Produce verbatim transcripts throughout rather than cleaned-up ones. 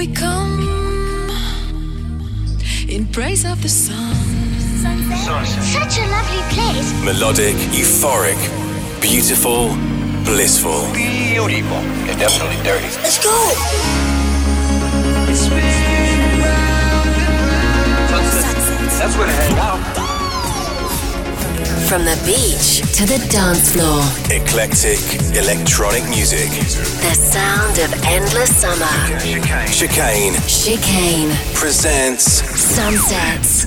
we come in praise of the sun. Sunset. Such a lovely place. Melodic, euphoric, beautiful, blissful. Beautiful. It's definitely dirty. Let's go. It's been round and round. Sunset. That's where to hang out. From the beach to the dance floor. Eclectic, electronic music. The sound of endless summer. Chicane. Chicane. Chicane. Presents Sunsets.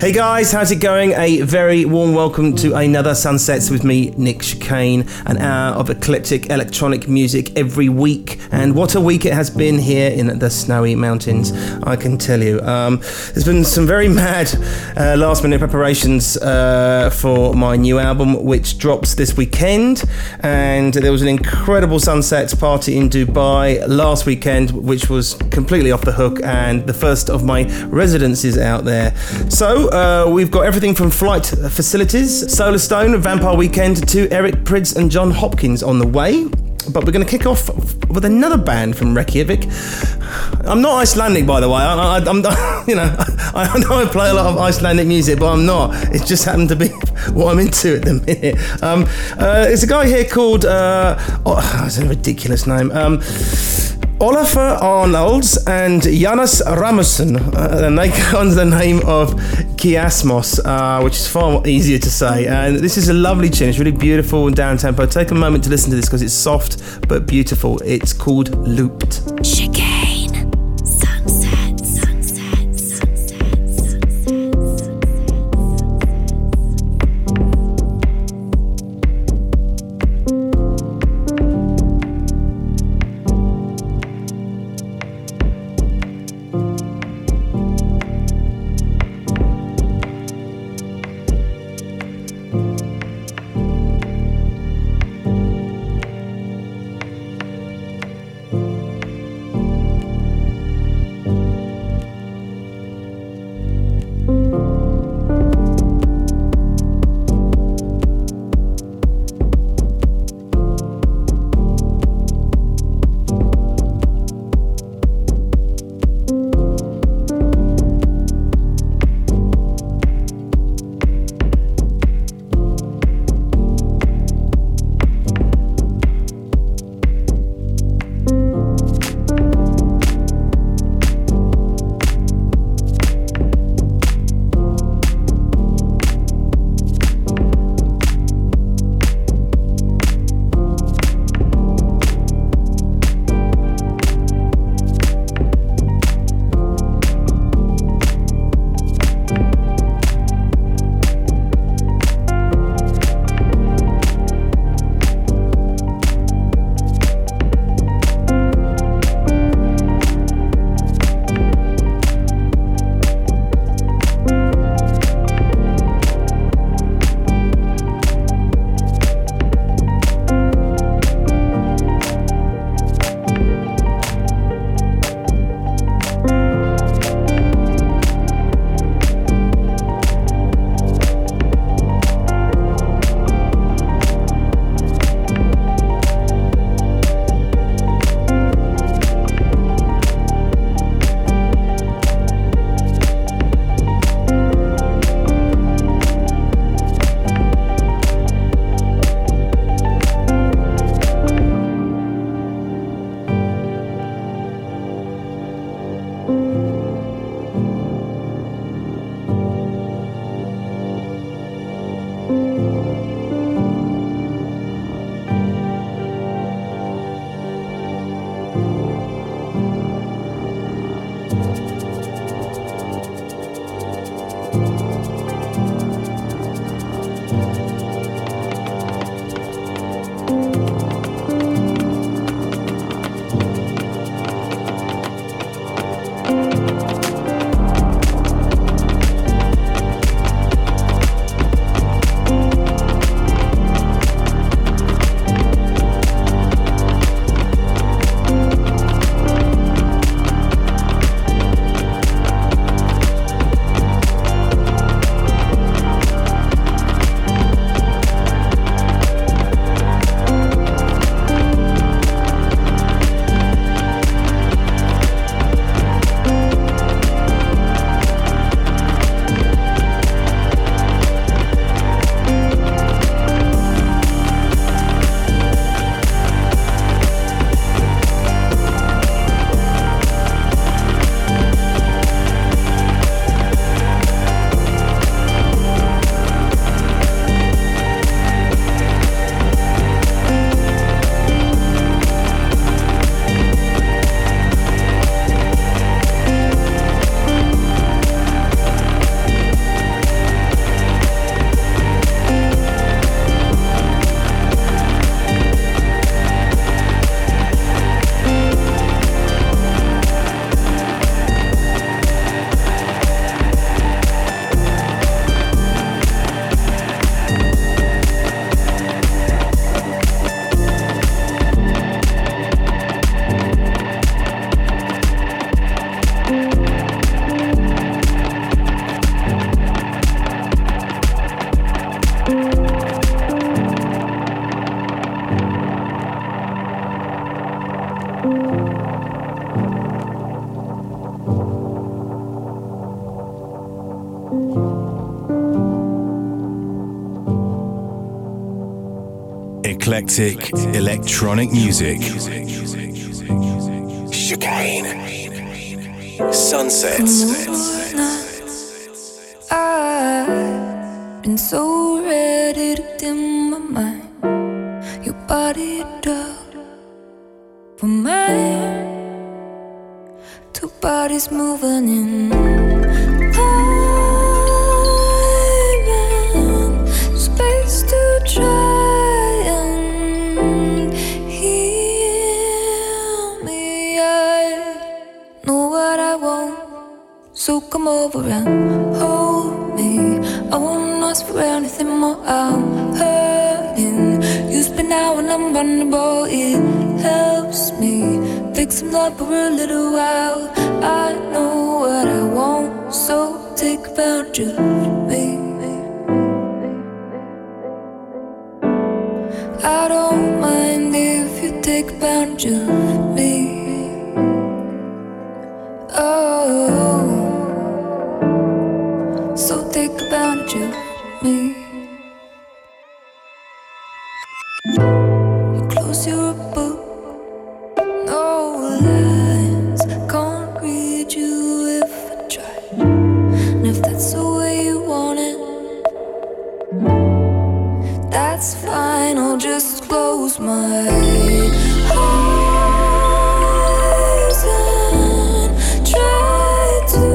Hey guys, how's it going? A very warm welcome to another Sunsets with me, Nick Chicane. An hour of eclectic electronic music every week. And what a week it has been here in the snowy mountains, I can tell you. Um, there's been some very mad uh, last minute preparations uh, for my new album, which drops this weekend. And there was an incredible Sunsets party in Dubai last weekend, which was completely off the hook and the first of my residences out there. So, Uh, we've got everything from Flight Facilities, Solar Stone, Vampire Weekend to Eric Prydz and John Hopkins on the way. But we're going to kick off with another band from Reykjavik. I'm not Icelandic, by the way. I, I, I'm, you know, I, I know I play a lot of Icelandic music, but I'm not. It just happened to be what I'm into at the minute. Um, uh, there's a guy here called... Uh, oh, that's a ridiculous name. Um... Olafur Arnalds and Janus Ramussen, uh, and they go under the name of Chiasmos, uh, which is far easier to say. And this is a lovely tune. It's really beautiful and down-tempo. Take a moment to listen to this because it's soft but beautiful. It's called Looped. Chicane. Eclectic electronic music. Chicane. Sunsets. I've been so ready to dim my mind. Your body ducked for mine. Two bodies moving in time and space to try. So come over and hold me. I won't ask for anything more. I'm hurting. You spin out when I'm vulnerable. It helps me fix some love for a little while. I know what I want, so take advantage of me. I don't mind if you take advantage of me. Oh. So take advantage of me. You close your book, no lines. Can't read you if I try. And if that's the way you want it, that's fine. I'll just close my eyes and try to.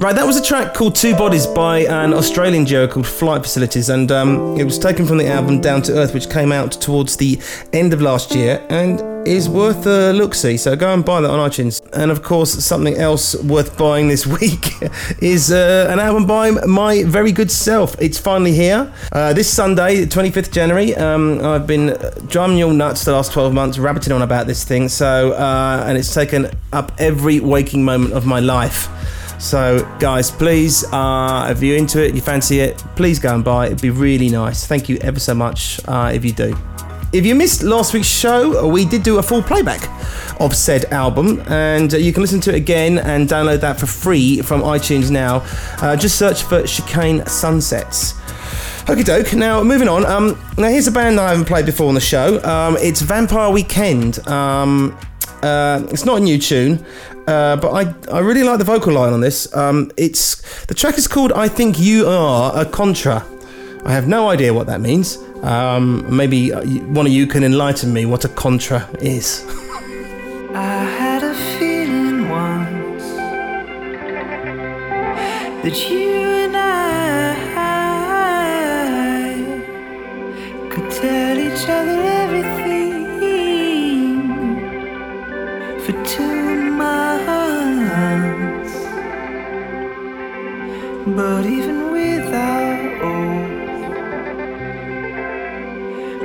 Right, that was a track called Two Bodies by an Australian duo called Flight Facilities, and um, it was taken from the album Down to Earth, which came out towards the end of last year and is worth a look-see, so go and buy that on iTunes. And of course, something else worth buying this week is uh, an album by my very good self. It's finally here. Uh, this Sunday, twenty-fifth of January, um, I've been drumming all nuts the last twelve months, rabbiting on about this thing, so uh, and it's taken up every waking moment of my life. So guys, please, uh, if you're into it, you fancy it, please go and buy it. It'd be really nice. Thank you ever so much uh, if you do. If you missed last week's show, we did do a full playback of said album, and uh, you can listen to it again and download that for free from iTunes now. Uh, just search for Chicane Sunsets. Okie doke. Now, moving on. Um, now, here's a band I haven't played before on the show. Um, it's Vampire Weekend. Um, uh, it's not a new tune. Uh, but I, I really like the vocal line on this. Um, it's the track is called I Think You Are a Contra. I have no idea what that means. Um, maybe one of you can enlighten me what a contra is. I had a feeling once that you and I could tell each other everything for two. But even with our oath,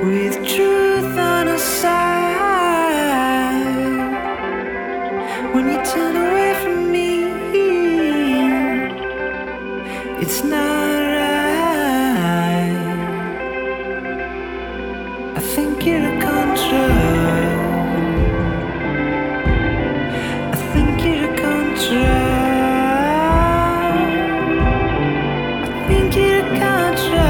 with truth on our side, when you turn away from me, it's not right. I think you're a contra. I think you're a contra. I think you're a contra.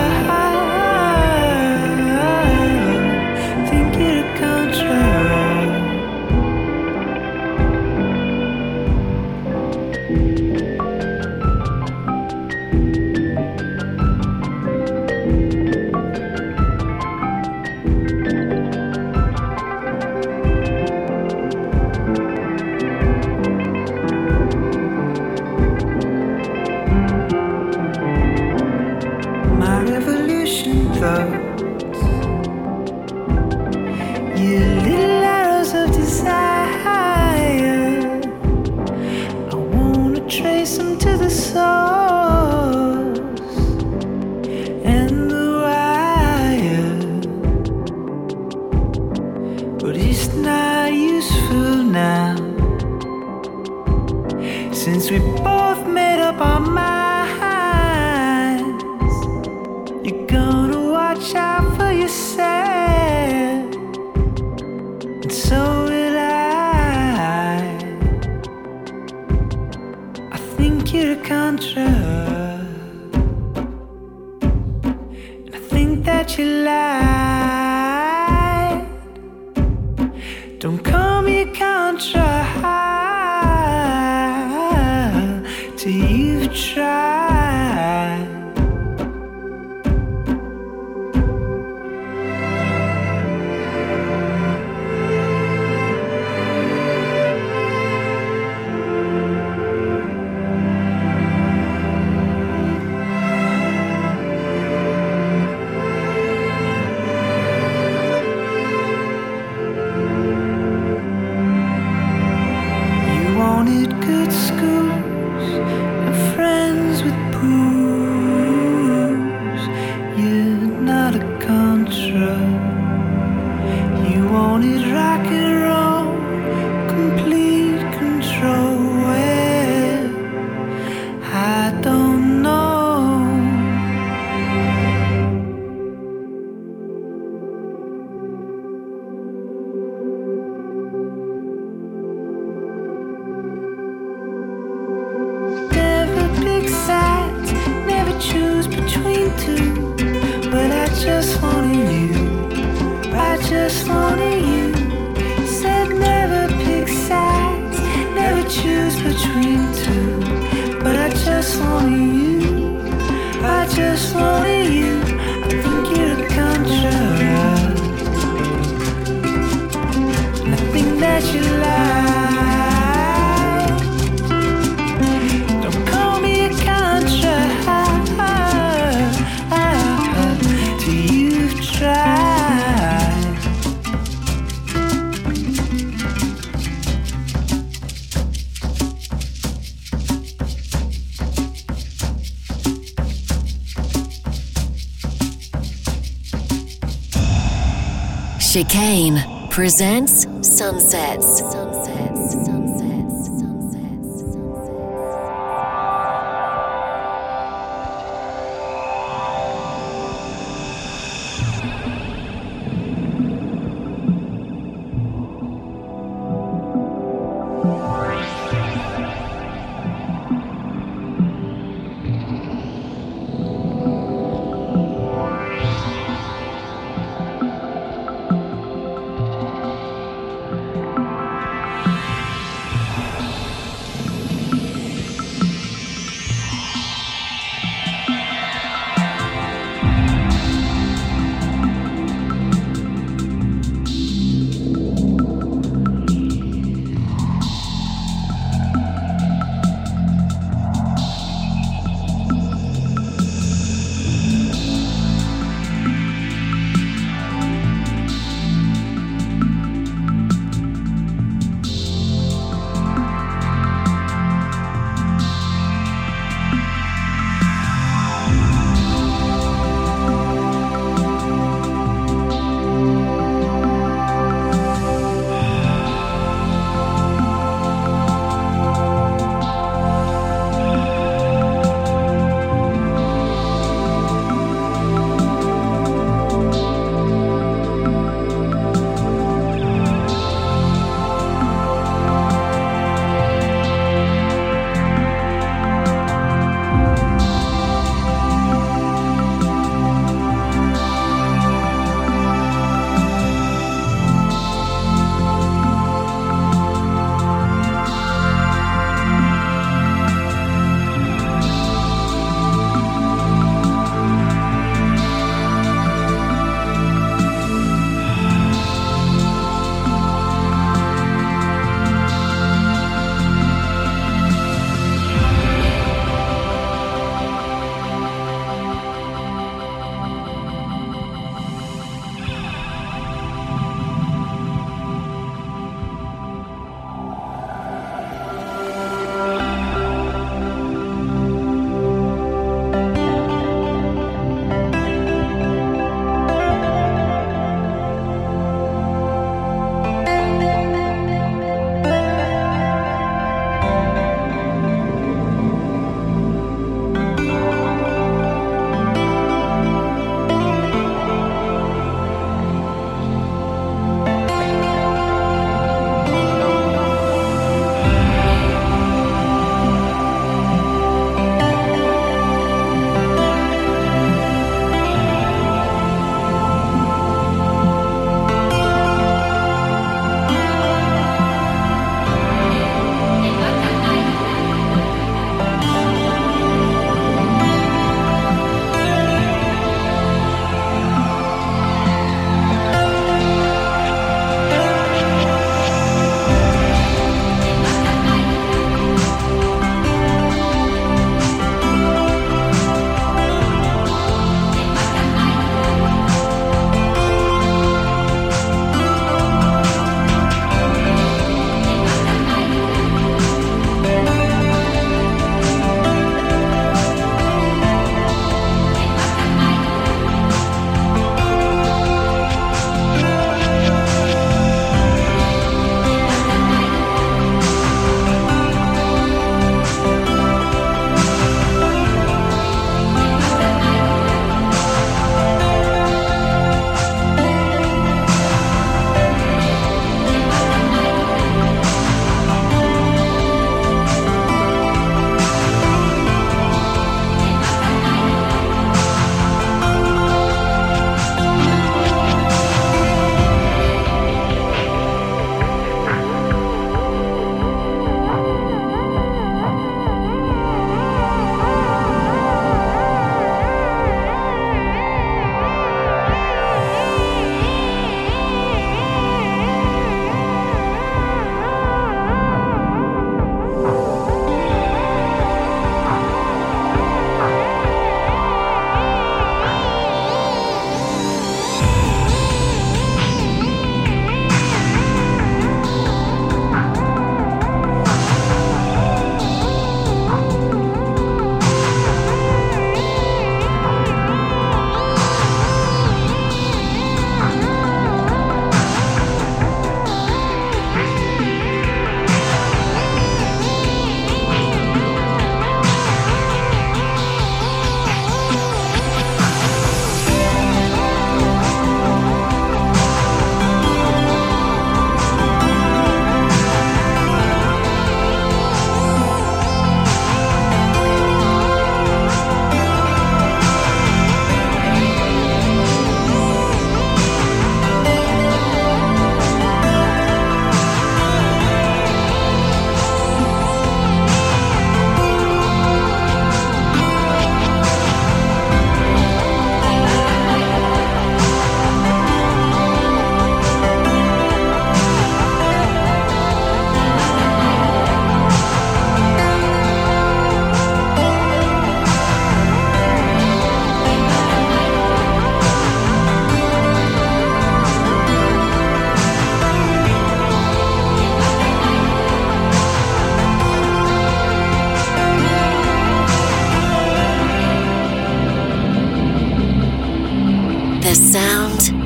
Chicane presents Sunsets. Sunsets. Sunsets. Sunsets.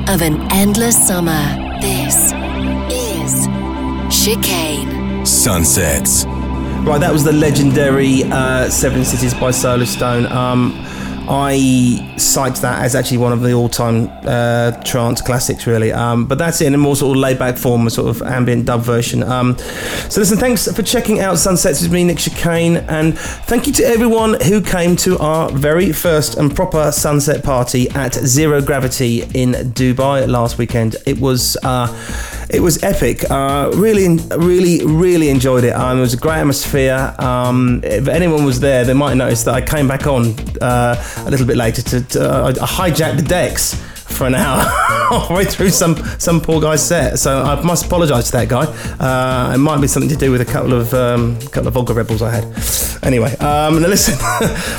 of an endless summer. This is Chicane. Sunsets. Right, that was the legendary uh, Seven Cities by Solar Stone. Um, I cite that as actually one of the all-time uh, trance classics, really. Um, but that's it, in a more sort of laid-back form, a sort of ambient dub version. Um, so listen, thanks for checking out Sunsets with me, Nick Chicane, and thank you to everyone who came to our very first and proper sunset party at Zero Gravity in Dubai last weekend. It was uh, it was epic. Uh, really, really, really enjoyed it. Um, it was a great atmosphere. Um, if anyone was there, they might notice that I came back on Uh, a little bit later to, to uh, I hijacked the decks for an hour halfway through some, some poor guy's set. So I must apologise to that guy. Uh, it might be something to do with a couple of um, couple of Volga rebels I had. Anyway, um, now listen,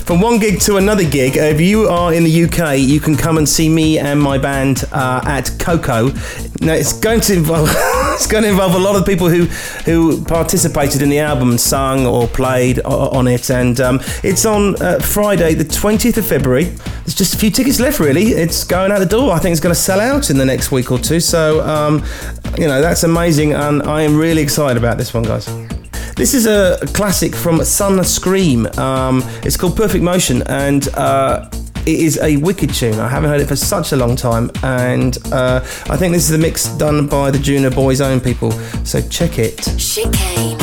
from one gig to another gig, if you are in the U K, you can come and see me and my band uh, at Coco. Now it's going to involve... It's going to involve a lot of people who, who participated in the album, sung or played on it, and um, it's on uh, Friday the twentieth of February. There's just a few tickets left, really. It's going out the door. I think it's going to sell out in the next week or two, so um, you know, that's amazing, and I am really excited about this one, guys. This is a classic from Sun Scream. Um, it's called Perfect Motion, and uh, it is a wicked tune. I haven't heard it for such a long time, and uh, I think this is the mix done by the Juno Boys' own people, so check it. Chicane.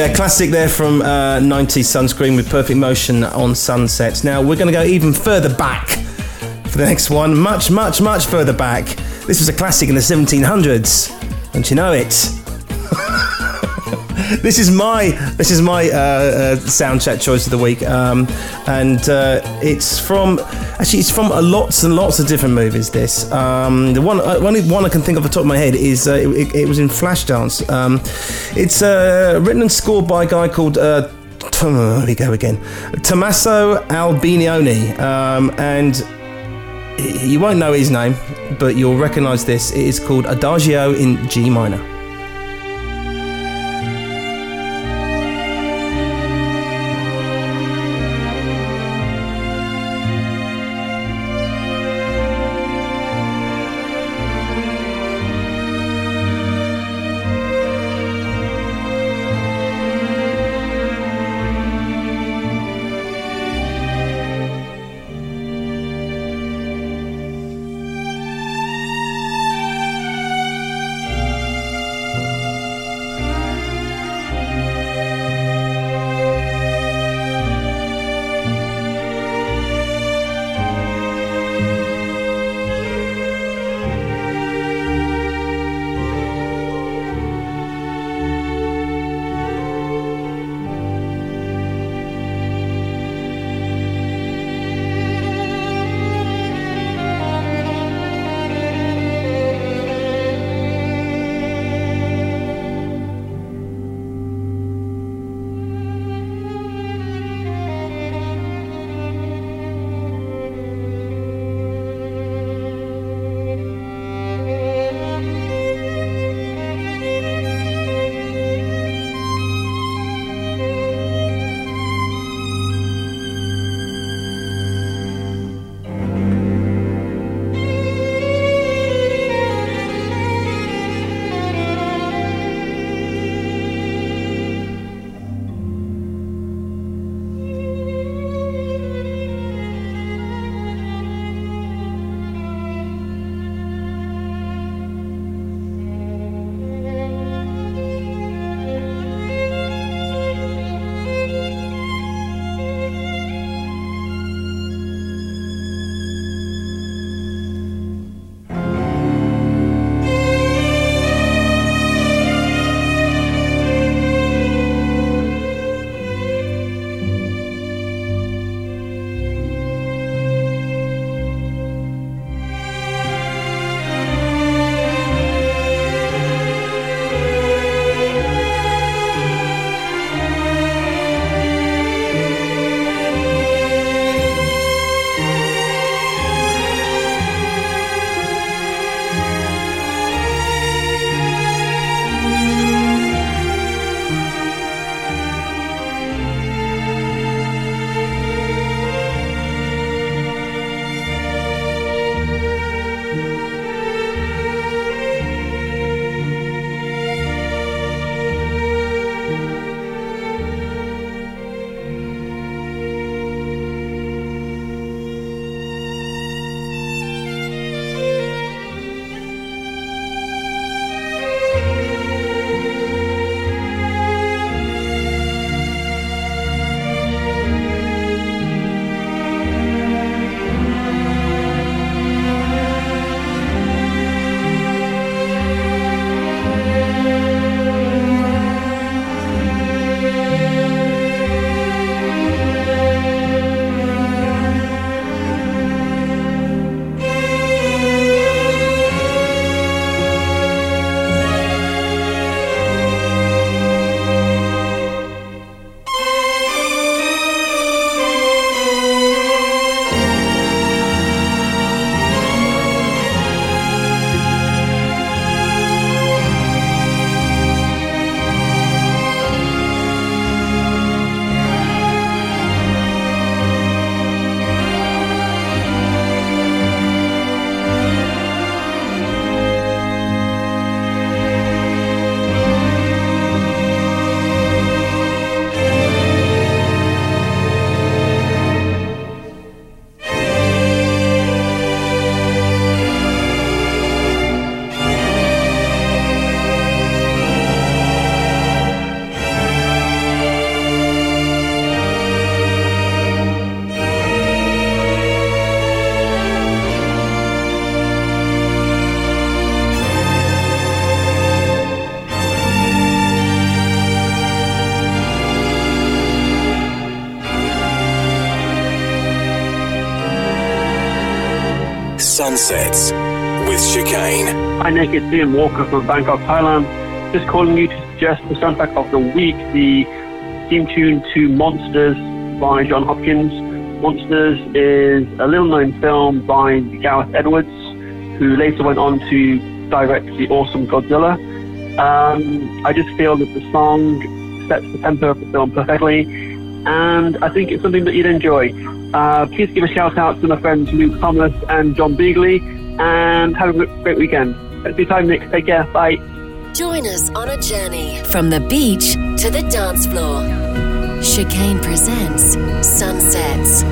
a classic there from uh, nineties Sun Scream with Perfect Motion on Sunsets. Now we're going to go even further back for the next one, much, much, much further back. This was a classic in the seventeen hundreds, don't you know it? This is my this is my uh, uh, soundtrack choice of the week, um, and uh, it's from actually it's from uh, lots and lots of different movies. This um, the one uh, only one I can think of off the top of my head is uh, it, it was in Flashdance. Um, it's uh, written and scored by a guy called uh, Tom, here we go again, Tommaso Albinioni, um, and you won't know his name, but you'll recognise this. It is called Adagio in G minor. and sets with Chicane. Hi Nick, it's Ian Walker from Bangkok, Thailand. Just calling you to suggest the soundtrack of the week, the theme tune to Monsters by John Hopkins. Monsters is a little-known film by Gareth Edwards, who later went on to direct the awesome Godzilla. Um, I just feel that the song sets the tempo of the film perfectly, and I think it's something that you'd enjoy. Uh, please give a shout-out to my friends Luke Thomas and John Beagley, and have a great weekend. Have a good time, Nick. Take care. Bye. Join us on a journey from the beach to the dance floor. Chicane presents Sunsets.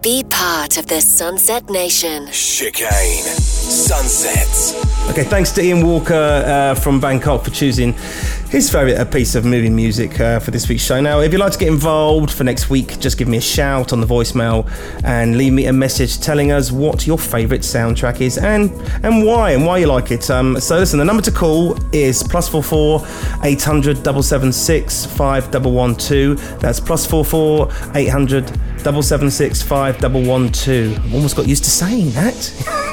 Be part of the Sunset Nation. Chicane Sunsets. Okay, thanks to Ian Walker uh, from Bangkok for choosing his favourite piece of movie music uh, for this week's show. Now, if you'd like to get involved for next week, just give me a shout on the voicemail and leave me a message telling us what your favourite soundtrack is and and why and why you like it. Um, so listen, the number to call is plus four four eight hundred double seven six five double one two. That's plus four four eight hundred double seven six five double one two. Almost got used to saying that.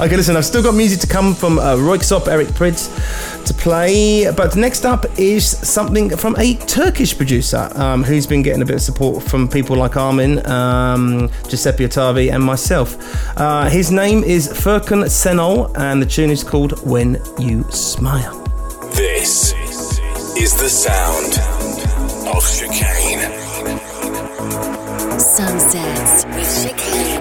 Okay, listen, I've still got music to come from uh, Royksop, Eric Prydz to play, but next up is something from a Turkish producer um, who's been getting a bit of support from people like Armin, um, Giuseppe Otavi and myself. Uh, his name is Furkan Senol and the tune is called When You Smile. This is the sound of Chicane. Sunsets with Chicane.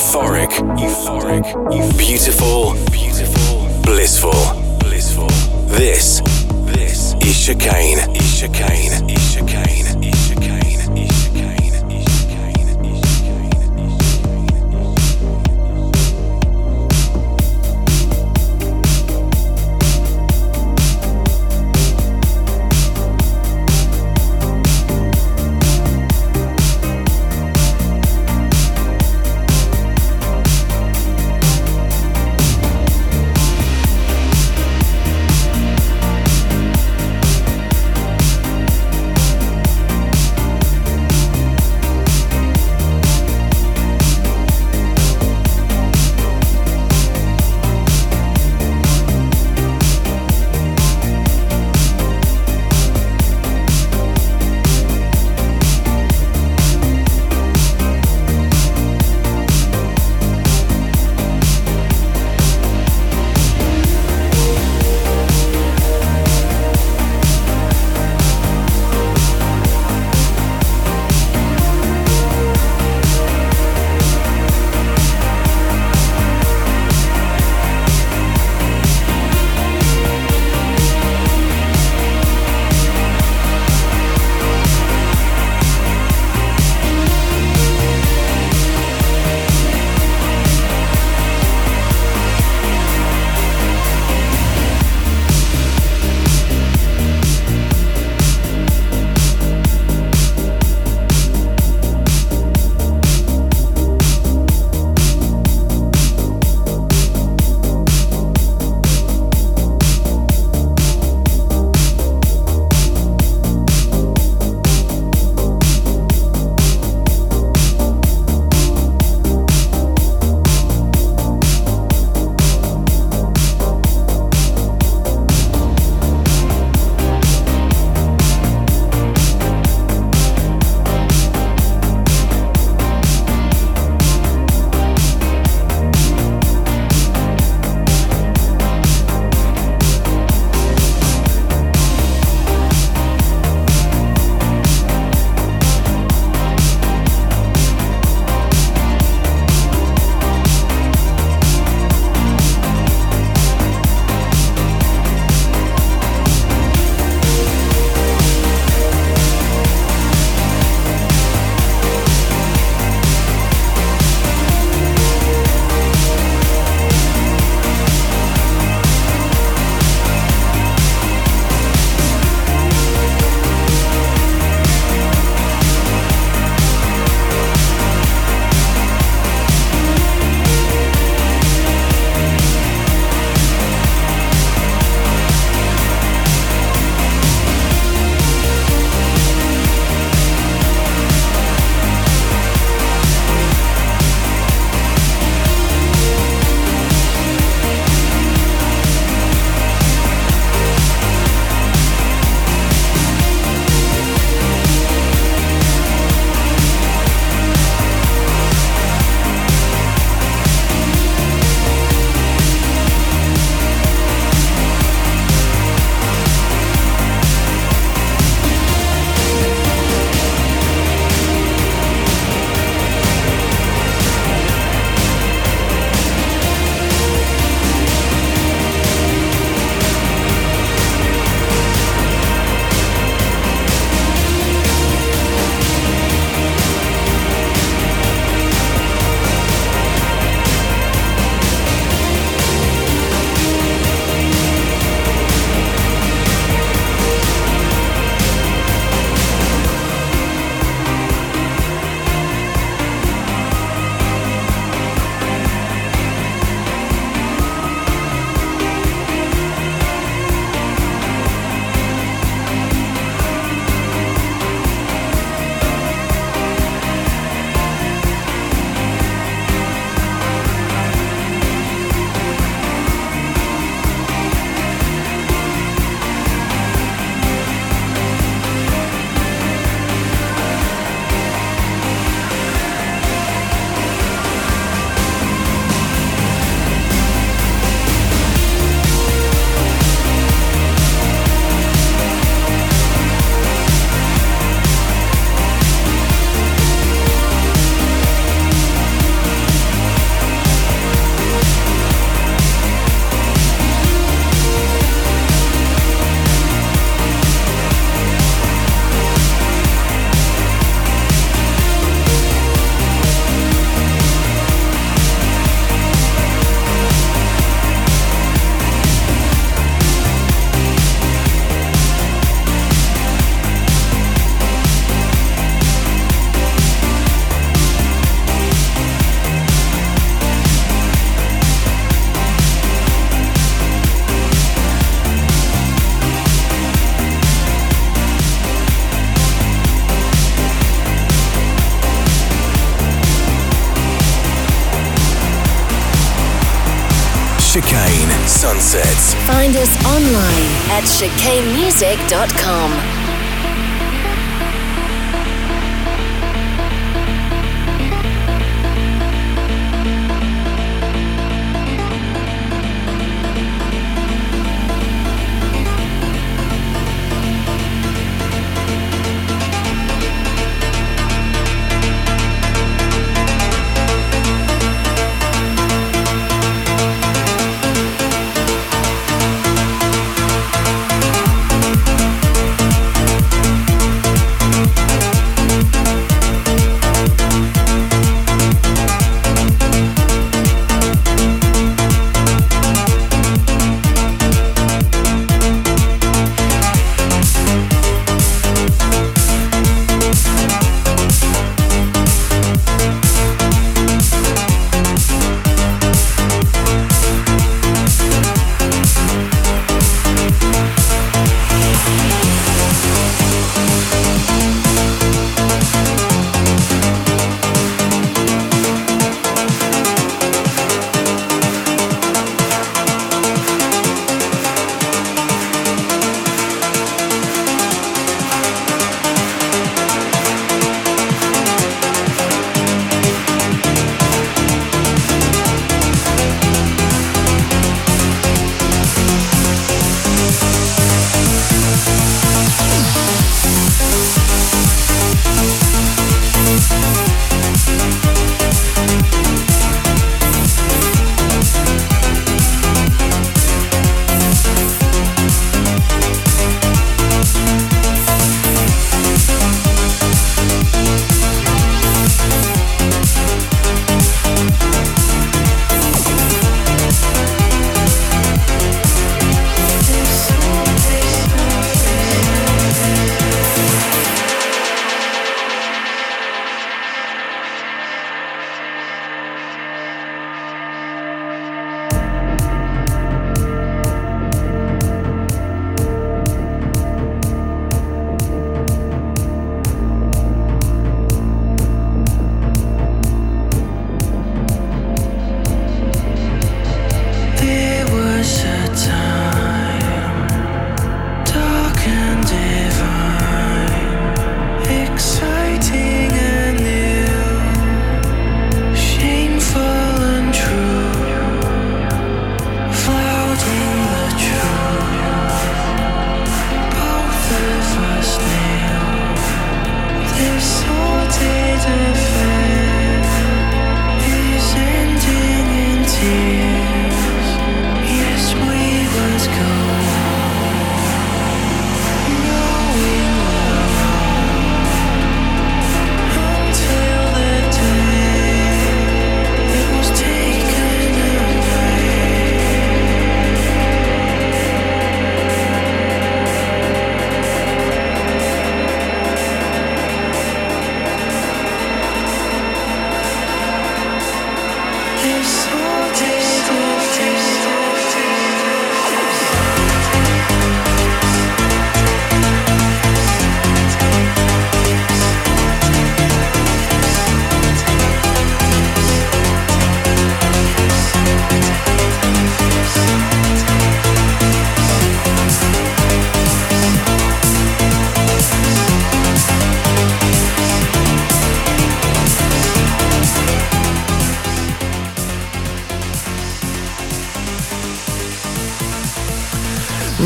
Euphoric, euphoric, euphoric. Beautiful, beautiful, blissful, blissful. This, this is Chicane, is Chicane, is Chicane, is Chicane, is Chicane. Chicane Sunsets. Find us online at chicane music dot com.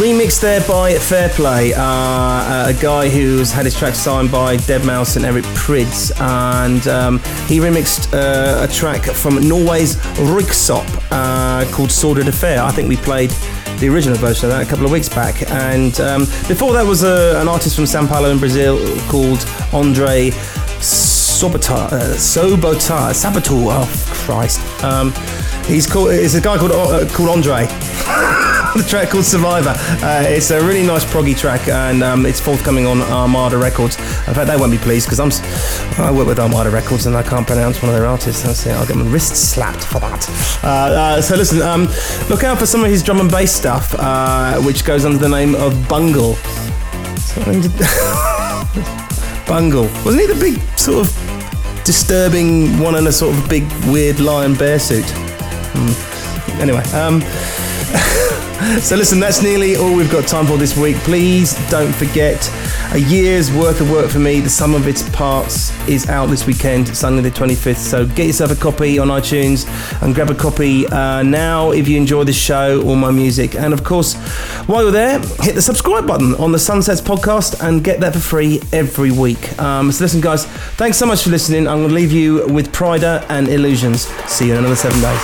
Remixed there by Fairplay, uh, uh, a guy who's had his track signed by Deadmau five and Eric Prydz, and um, he remixed uh, a track from Norway's Royksop uh, called Sordid Affair. I think we played the original version of that a couple of weeks back, and um, before that was a, an artist from São Paulo in Brazil called André Sobota, uh, Sobota, Sabato, oh Christ, um, he's called, it's a guy called, uh, called André. The track called Survivor. Uh, it's a really nice proggy track, and um, it's forthcoming on Armada Records. In fact, they won't be pleased because I'm I work with Armada Records and I can't pronounce one of their artists. That's it. I'll get my wrist slapped for that. Uh, uh, so listen, um, look out for some of his drum and bass stuff, uh, which goes under the name of Bungle. Something to Bungle. Wasn't he the big sort of disturbing one in a sort of big weird lion bear suit? Mm. anyway, um, so listen, that's nearly all we've got time for this week. Please don't forget, a year's worth of work for me, the sum of its parts, is out this weekend, Sunday the twenty-fifth, so get yourself a copy on iTunes and grab a copy uh, now if you enjoy this show or my music. And of course, while you're there, hit the subscribe button on the Sunsets podcast and get that for free every week. Um, so listen guys, thanks so much for listening. I'm going to leave you with Prydz and Illusions. See you in another seven days.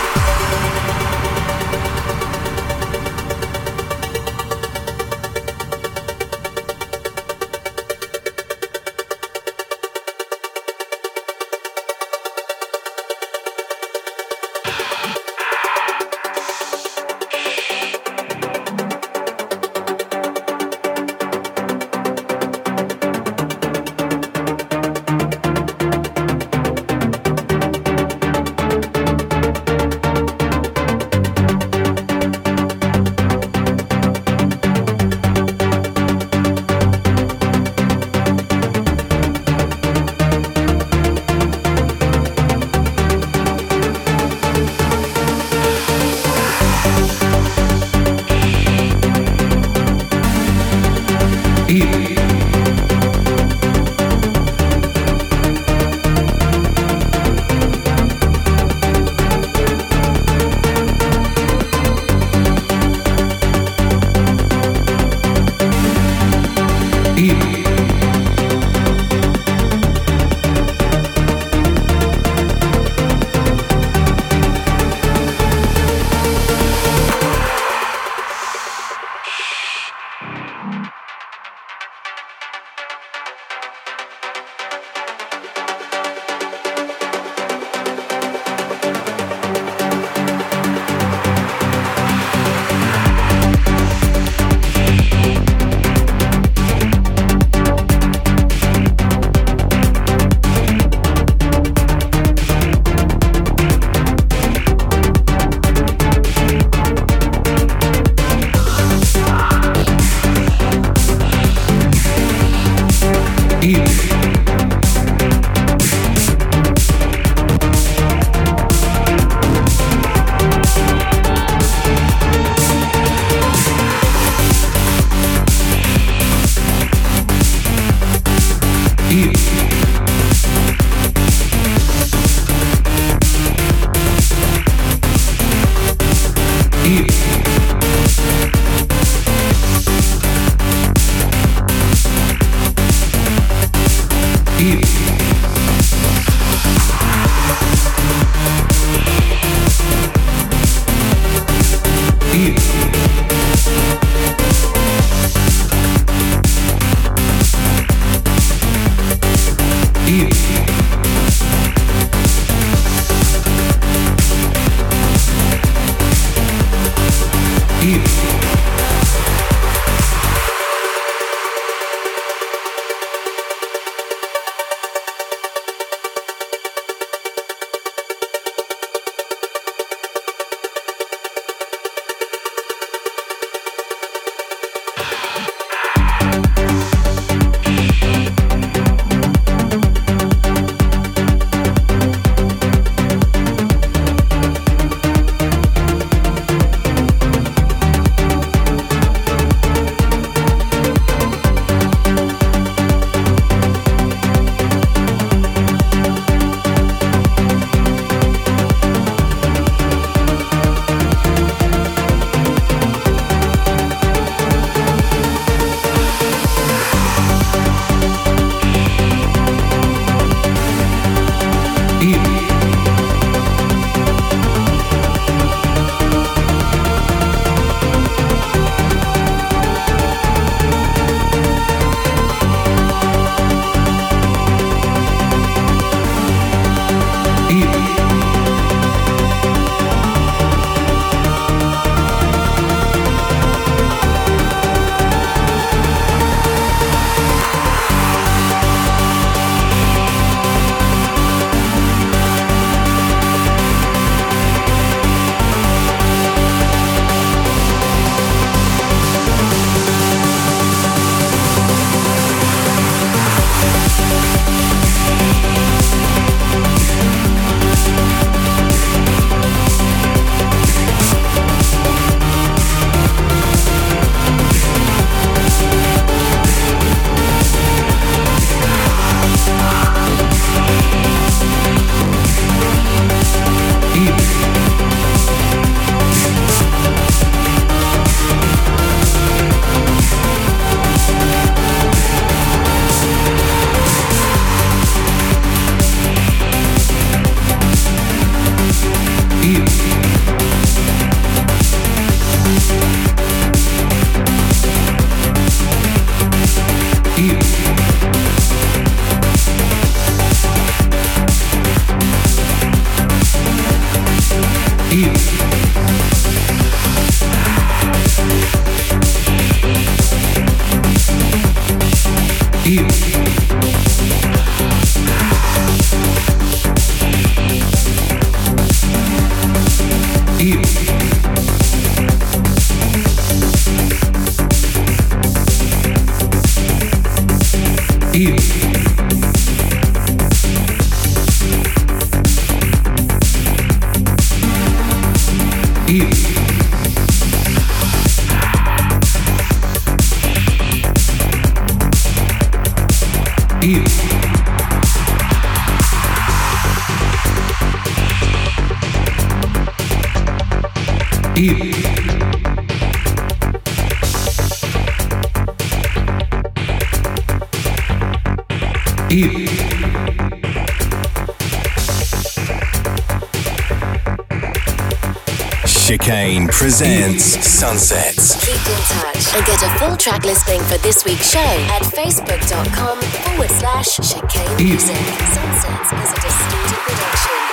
you. You. You. Chicane presents you. Sunsets. Keep in touch and get a full track listing for this week's show at facebook dot com forward slash Chicane Music. Sunsets is a Distorted production.